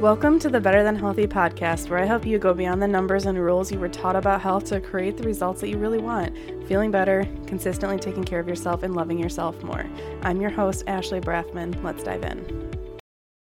Welcome to the Better Than Healthy Podcast, where I help you go beyond the numbers and rules you were taught about health to create the results that you really want, feeling better, consistently taking care of yourself, and loving yourself more. I'm your host, Ashley Brafman. Let's dive in.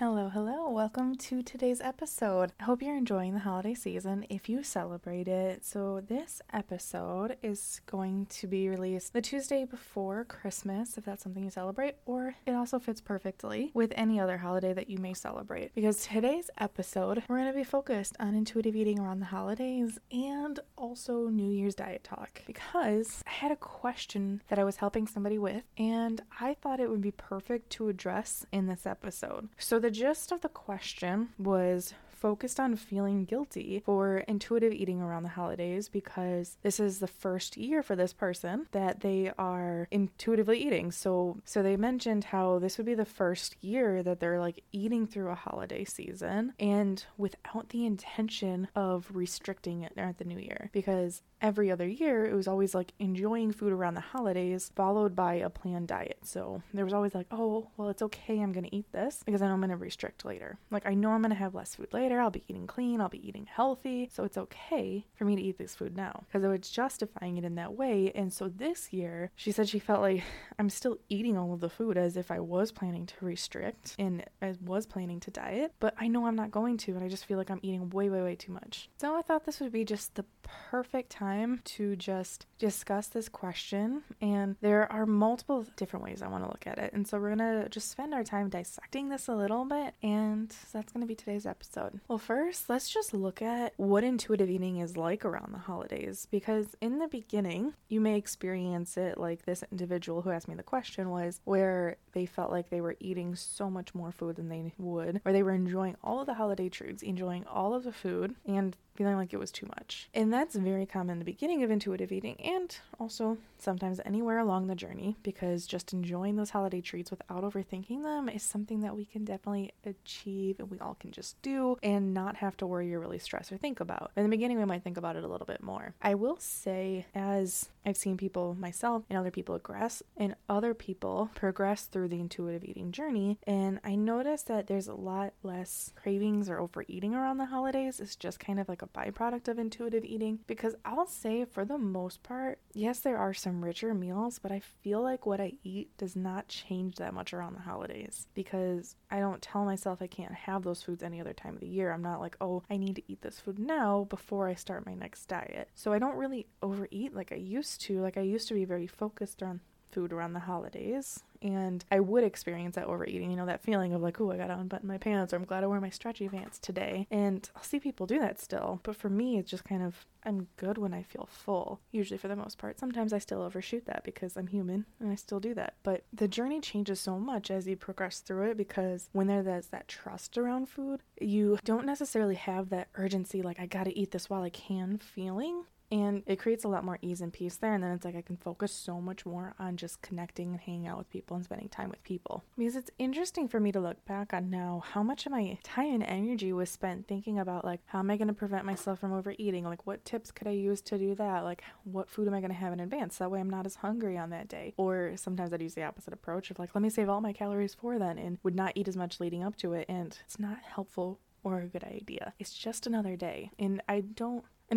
Hello. Welcome to today's episode. I hope you're enjoying the holiday season if you celebrate it. So this episode is going to be released the Tuesday before Christmas, if that's something you celebrate, or it also fits perfectly with any other holiday that you may celebrate. Because today's episode, we're going to be focused on intuitive eating around the holidays and also New Year's diet talk. Because I had a question that I was helping somebody with, and I thought it would be perfect to address in this episode. So the gist of the question was focused on feeling guilty for intuitive eating around the holidays, because this is the first year for this person that they are intuitively eating. So they mentioned how this would be the first year that they're like eating through a holiday season and without the intention of restricting it at the new year, because every other year it was always like enjoying food around the holidays followed by a planned diet. So there was always like, oh, well, it's okay, I'm going to eat this because I know I'm going to restrict later. Like, I know I'm going to have less food later. I'll be eating clean, I'll be eating healthy, so it's okay for me to eat this food now, because I was justifying it in that way. And so this year, she said she felt like I'm still eating all of the food as if I was planning to restrict and I was planning to diet, but I know I'm not going to, and I just feel like I'm eating way too much. So I thought this would be just the perfect time to just discuss this question, and there are multiple different ways I want to look at it, and so we're going to just spend our time dissecting this a little bit, and that's going to be today's episode. Well, first, let's just look at what intuitive eating is like around the holidays, because in the beginning, you may experience it like this individual who asked me the question was, where they felt like they were eating so much more food than they would, or they were enjoying all of the holiday treats, enjoying all of the food, and feeling like it was too much. And that's very common in the beginning of intuitive eating, and also sometimes anywhere along the journey, because just enjoying those holiday treats without overthinking them is something that we can definitely achieve and we all can just do and not have to worry or really stress or think about. In the beginning, we might think about it a little bit more. I will say, as I've seen people, myself and other people progress through the intuitive eating journey, and I noticed that there's a lot less cravings or overeating around the holidays. It's just kind of like a byproduct of intuitive eating, because I'll say for the most part, yes, there are some richer meals, but I feel like what I eat does not change that much around the holidays, because I don't tell myself I can't have those foods any other time of the year. I'm not like, oh, I need to eat this food now before I start my next diet. So I don't really overeat like I used to. Like, I used to be very focused on food around the holidays, and I would experience that overeating, you know, that feeling of like, oh, I gotta unbutton my pants, or I'm glad I wore my stretchy pants today. And I'll see people do that still, but for me, it's just kind of, I'm good when I feel full, usually, for the most part. Sometimes I still overshoot that because I'm human and I still do that, but the journey changes so much as you progress through it, because when there's that trust around food, you don't necessarily have that urgency like I gotta eat this while I can feeling. And it creates a lot more ease and peace there. And then it's like I can focus so much more on just connecting and hanging out with people and spending time with people. Because it's interesting for me to look back on now how much of my time and energy was spent thinking about, like, how am I going to prevent myself from overeating? Like, what tips could I use to do that? Like, what food am I going to have in advance? That way I'm not as hungry on that day. Or sometimes I'd use the opposite approach of like, let me save all my calories for then, and would not eat as much leading up to it. And it's not helpful or a good idea. It's just another day. And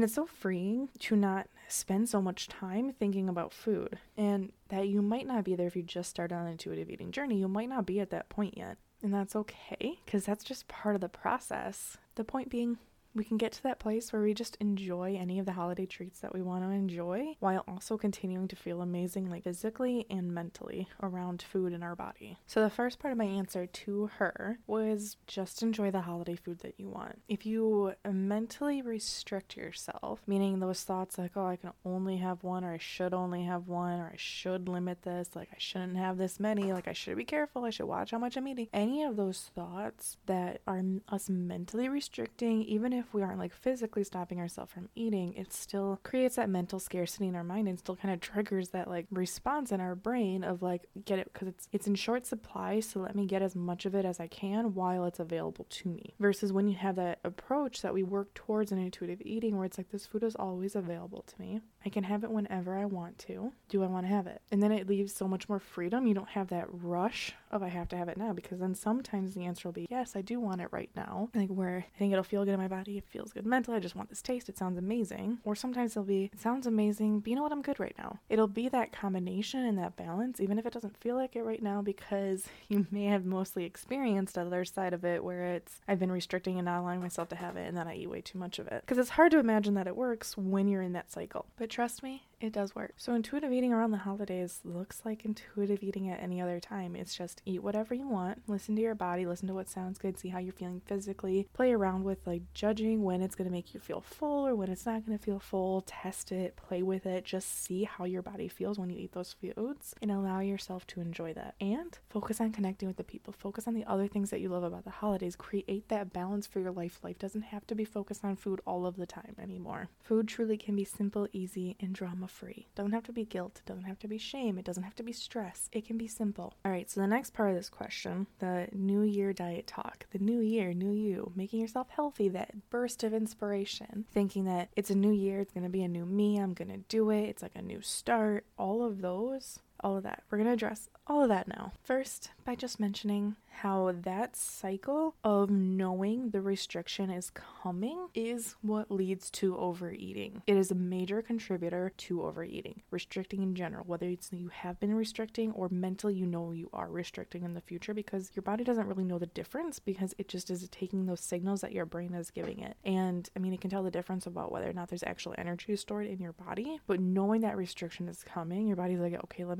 it's so freeing to not spend so much time thinking about food, and that you might not be there if you just started on an intuitive eating journey. You might not be at that point yet, and that's okay, because that's just part of the process. The point being, we can get to that place where we just enjoy any of the holiday treats that we want to enjoy, while also continuing to feel amazing, like physically and mentally, around food in our body. So the first part of my answer to her was just enjoy the holiday food that you want. If you mentally restrict yourself, meaning those thoughts like, oh, I can only have one, or I should only have one, or I should limit this, like I shouldn't have this many, like I should be careful, I should watch how much I'm eating. Any of those thoughts that are us mentally restricting, even if if we aren't like physically stopping ourselves from eating, it still creates that mental scarcity in our mind and still kind of triggers that like response in our brain of like, get it because it's in short supply, so let me get as much of it as I can while it's available to me. Versus when you have that approach that we work towards in intuitive eating where it's like, this food is always available to me. I can have it whenever I want to. Do I want to have it? And then it leaves so much more freedom. You don't have that rush of I have to have it now, because then sometimes the answer will be, yes, I do want it right now. Like where I think it'll feel good in my body. It feels good mentally. I just want this taste. It sounds amazing. Or sometimes it'll be, it sounds amazing, but you know what? I'm good right now. It'll be that combination and that balance, even if it doesn't feel like it right now, because you may have mostly experienced the other side of it where it's, I've been restricting and not allowing myself to have it, and then I eat way too much of it. Because it's hard to imagine that it works when you're in that cycle. But trust me, it does work. So intuitive eating around the holidays looks like intuitive eating at any other time. It's just eat whatever you want, listen to your body, listen to what sounds good, see how you're feeling physically, play around with like judging when it's going to make you feel full or when it's not going to feel full, test it, play with it, just see how your body feels when you eat those foods and allow yourself to enjoy that. And focus on connecting with the people, focus on the other things that you love about the holidays, create that balance for your life. Life doesn't have to be focused on food all of the time anymore. Food truly can be simple, easy, and drama free. Don't have to be guilt, doesn't have to be shame, it doesn't have to be stress, it can be simple. All right, so the next part of this question, the New Year diet talk, the new year, new you, making yourself healthy, that burst of inspiration, thinking that it's a new year, it's gonna be a new me, I'm gonna do it, it's like a new start, all of that. We're going to address all of that now. First, by just mentioning how that cycle of knowing the restriction is coming is what leads to overeating. It is a major contributor to overeating, restricting in general, whether it's you have been restricting or mentally you know you are restricting in the future, because your body doesn't really know the difference because it just is taking those signals that your brain is giving it. And I mean, it can tell the difference about whether or not there's actual energy stored in your body, but knowing that restriction is coming, your body's like, okay, let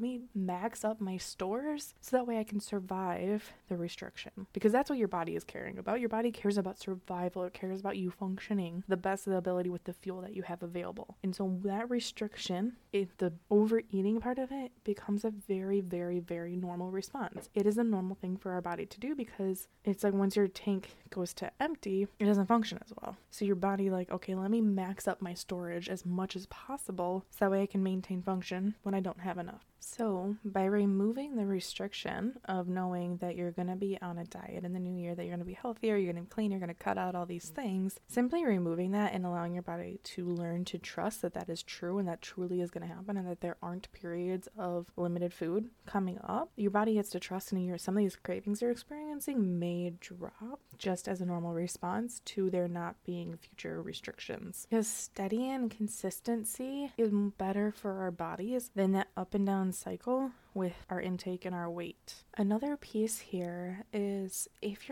me max up my stores so that way I can survive the restriction, because that's what your body is caring about. Your body cares about survival. It cares about you functioning the best of the ability with the fuel that you have available. And so that restriction, the overeating part of it becomes a very, very, very normal response. It is a normal thing for our body to do, because it's like once your tank goes to empty, it doesn't function as well. So your body like, okay, let me max up my storage as much as possible so that way I can maintain function when I don't have enough. So by removing the restriction of knowing that you're going to be on a diet in the new year, that you're going to be healthier, you're going to be clean, you're going to cut out all these things, simply removing that and allowing your body to learn to trust that that is true and that truly is going to happen and that there aren't periods of limited food coming up, your body gets to trust in some of these cravings you're experiencing may drop just as a normal response to there not being future restrictions. Because steady and consistency is better for our bodies than that up and down cycle with our intake and our weight. Another piece here is if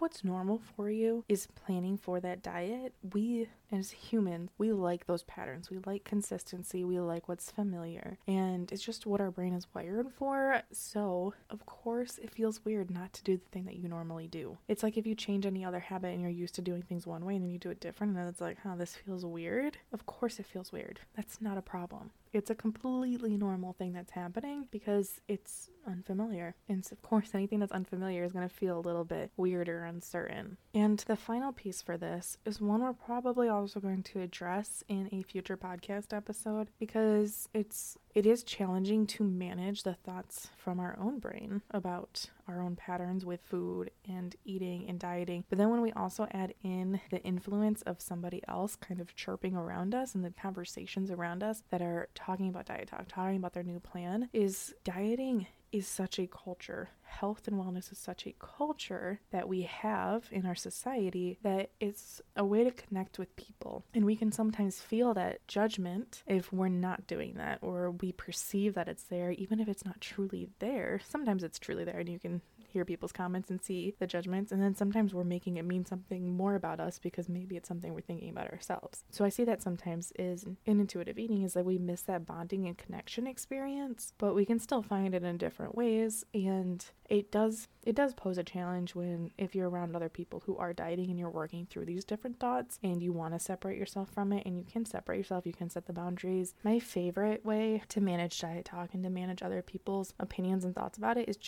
what's normal for you is planning for that diet, we as humans, we like those patterns. We like consistency. We like what's familiar. And it's just what our brain is wired for. So of course it feels weird not to do the thing that you normally do. It's like if you change any other habit and you're used to doing things one way and then you do it different and it's like, this feels weird. Of course it feels weird. That's not a problem. It's a completely normal thing that's happening because it's unfamiliar. And of course, anything that's unfamiliar is going to feel a little bit weird or uncertain. And the final piece for this is one we're probably also going to address in a future podcast episode, because it is challenging to manage the thoughts from our own brain about our own patterns with food and eating and dieting. But then when we also add in the influence of somebody else kind of chirping around us and the conversations around us that are talking about diet talk, talking about their new plan, is dieting is such a culture. Health and wellness is such a culture that we have in our society that it's a way to connect with people. And we can sometimes feel that judgment if we're not doing that, or we perceive that it's there, even if it's not truly there. Sometimes it's truly there and you can hear people's comments and see the judgments, and then sometimes we're making it mean something more about us because maybe it's something we're thinking about ourselves. So I see that sometimes is in intuitive eating is that we miss that bonding and connection experience, but we can still find it in different ways, and it does it does pose a challenge when, if you're around other people who are dieting and you're working through these different thoughts and you want to separate yourself from it, and you can separate yourself, you can set the boundaries. My favorite way to manage diet talk and to manage other people's opinions and thoughts about it is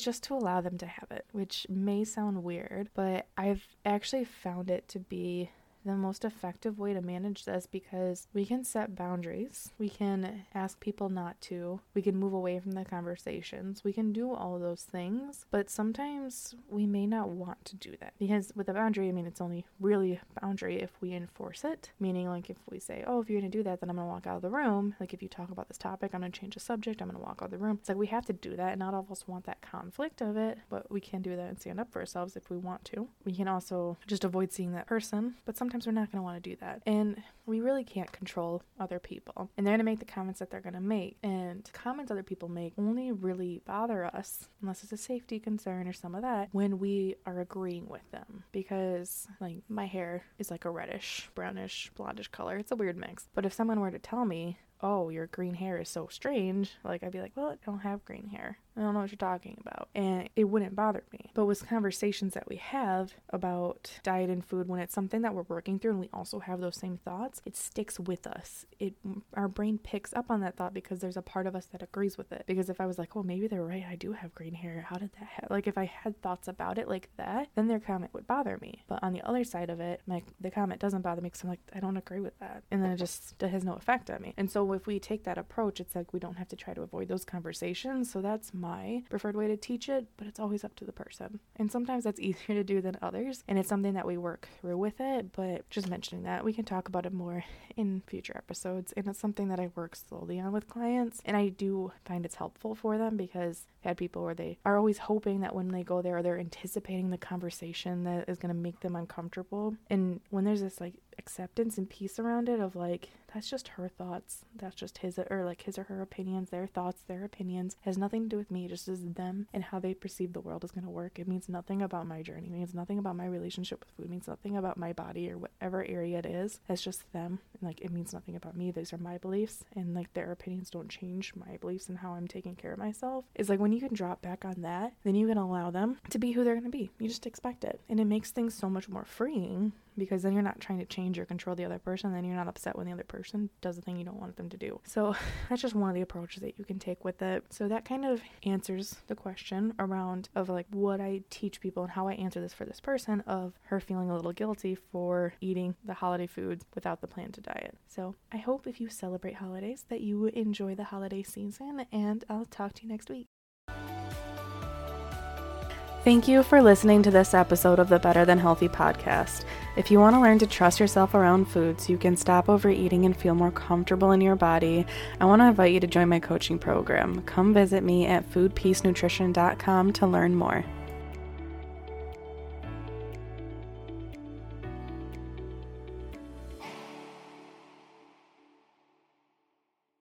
just to allow them to have it, which may sound weird, but I've actually found it to be the most effective way to manage this, because we can set boundaries, we can ask people not to, we can move away from the conversations, we can do all those things, but sometimes we may not want to do that, because with a boundary, I mean, it's only really a boundary if we enforce it, meaning like if we say, oh, if you're gonna do that, then I'm gonna walk out of the room, like if you talk about this topic, I'm gonna change the subject, I'm gonna walk out of the room. It's like we have to do that, and not all of us want that conflict of it, but we can do that and stand up for ourselves if we want to. We can also just avoid seeing that person, but sometimes we're not going to want to do that, and we really can't control other people, and they're going to make the comments that they're going to make, and comments other people make only really bother us, unless it's a safety concern or some of that, when we are agreeing with them. Because like my hair is like a reddish, brownish, blondish color, it's a weird mix, but if someone were to tell me, oh, your green hair is so strange, like I'd be like, well, I don't have green hair, I don't know what you're talking about, and it wouldn't bother me. But with conversations that we have about diet and food, when it's something that we're working through and we also have those same thoughts, it sticks with us. Our brain picks up on that thought because there's a part of us that agrees with it. Because if I was like, oh, maybe they're right, I do have green hair, how did that happen? Like if I had thoughts about it like that, then their comment would bother me. But on the other side of it, the comment doesn't bother me because I'm like, I don't agree with that, and then it has no effect on me. And so if we take that approach, it's like we don't have to try to avoid those conversations. So that's my preferred way to teach it, but it's always up to the person, and sometimes that's easier to do than others, and it's something that we work through with it. But just mentioning that, we can talk about it more in future episodes, and it's something that I work slowly on with clients, and I do find it's helpful for them, because I've had people where they are always hoping that when they go there, they're anticipating the conversation that is going to make them uncomfortable, and when there's this like acceptance and peace around it of like, that's just her thoughts, that's just his, or like his or her opinions, their thoughts, their opinions, has nothing to do with me, just as them and how they perceive the world is going to work. It means nothing about my journey, it means nothing about my relationship with food, it means nothing about my body or whatever area it is. That's just them, and like it means nothing about me, these are my beliefs, and like their opinions don't change my beliefs and how I'm taking care of myself. It's like when you can drop back on that, then you can allow them to be who they're going to be, you just expect it, and it makes things so much more freeing, because then you're not trying to change or control the other person, then you're not upset when the other person does the thing you don't want them to do. So that's just one of the approaches that you can take with it. So that kind of answers the question around of like what I teach people and how I answer this for this person of her feeling a little guilty for eating the holiday foods without the plan to diet. So I hope if you celebrate holidays that you enjoy the holiday season, and I'll talk to you next week. Thank you for listening to this episode of the Better Than Healthy podcast. If you want to learn to trust yourself around food so you can stop overeating and feel more comfortable in your body, I want to invite you to join my coaching program. Come visit me at foodpeacenutrition.com to learn more.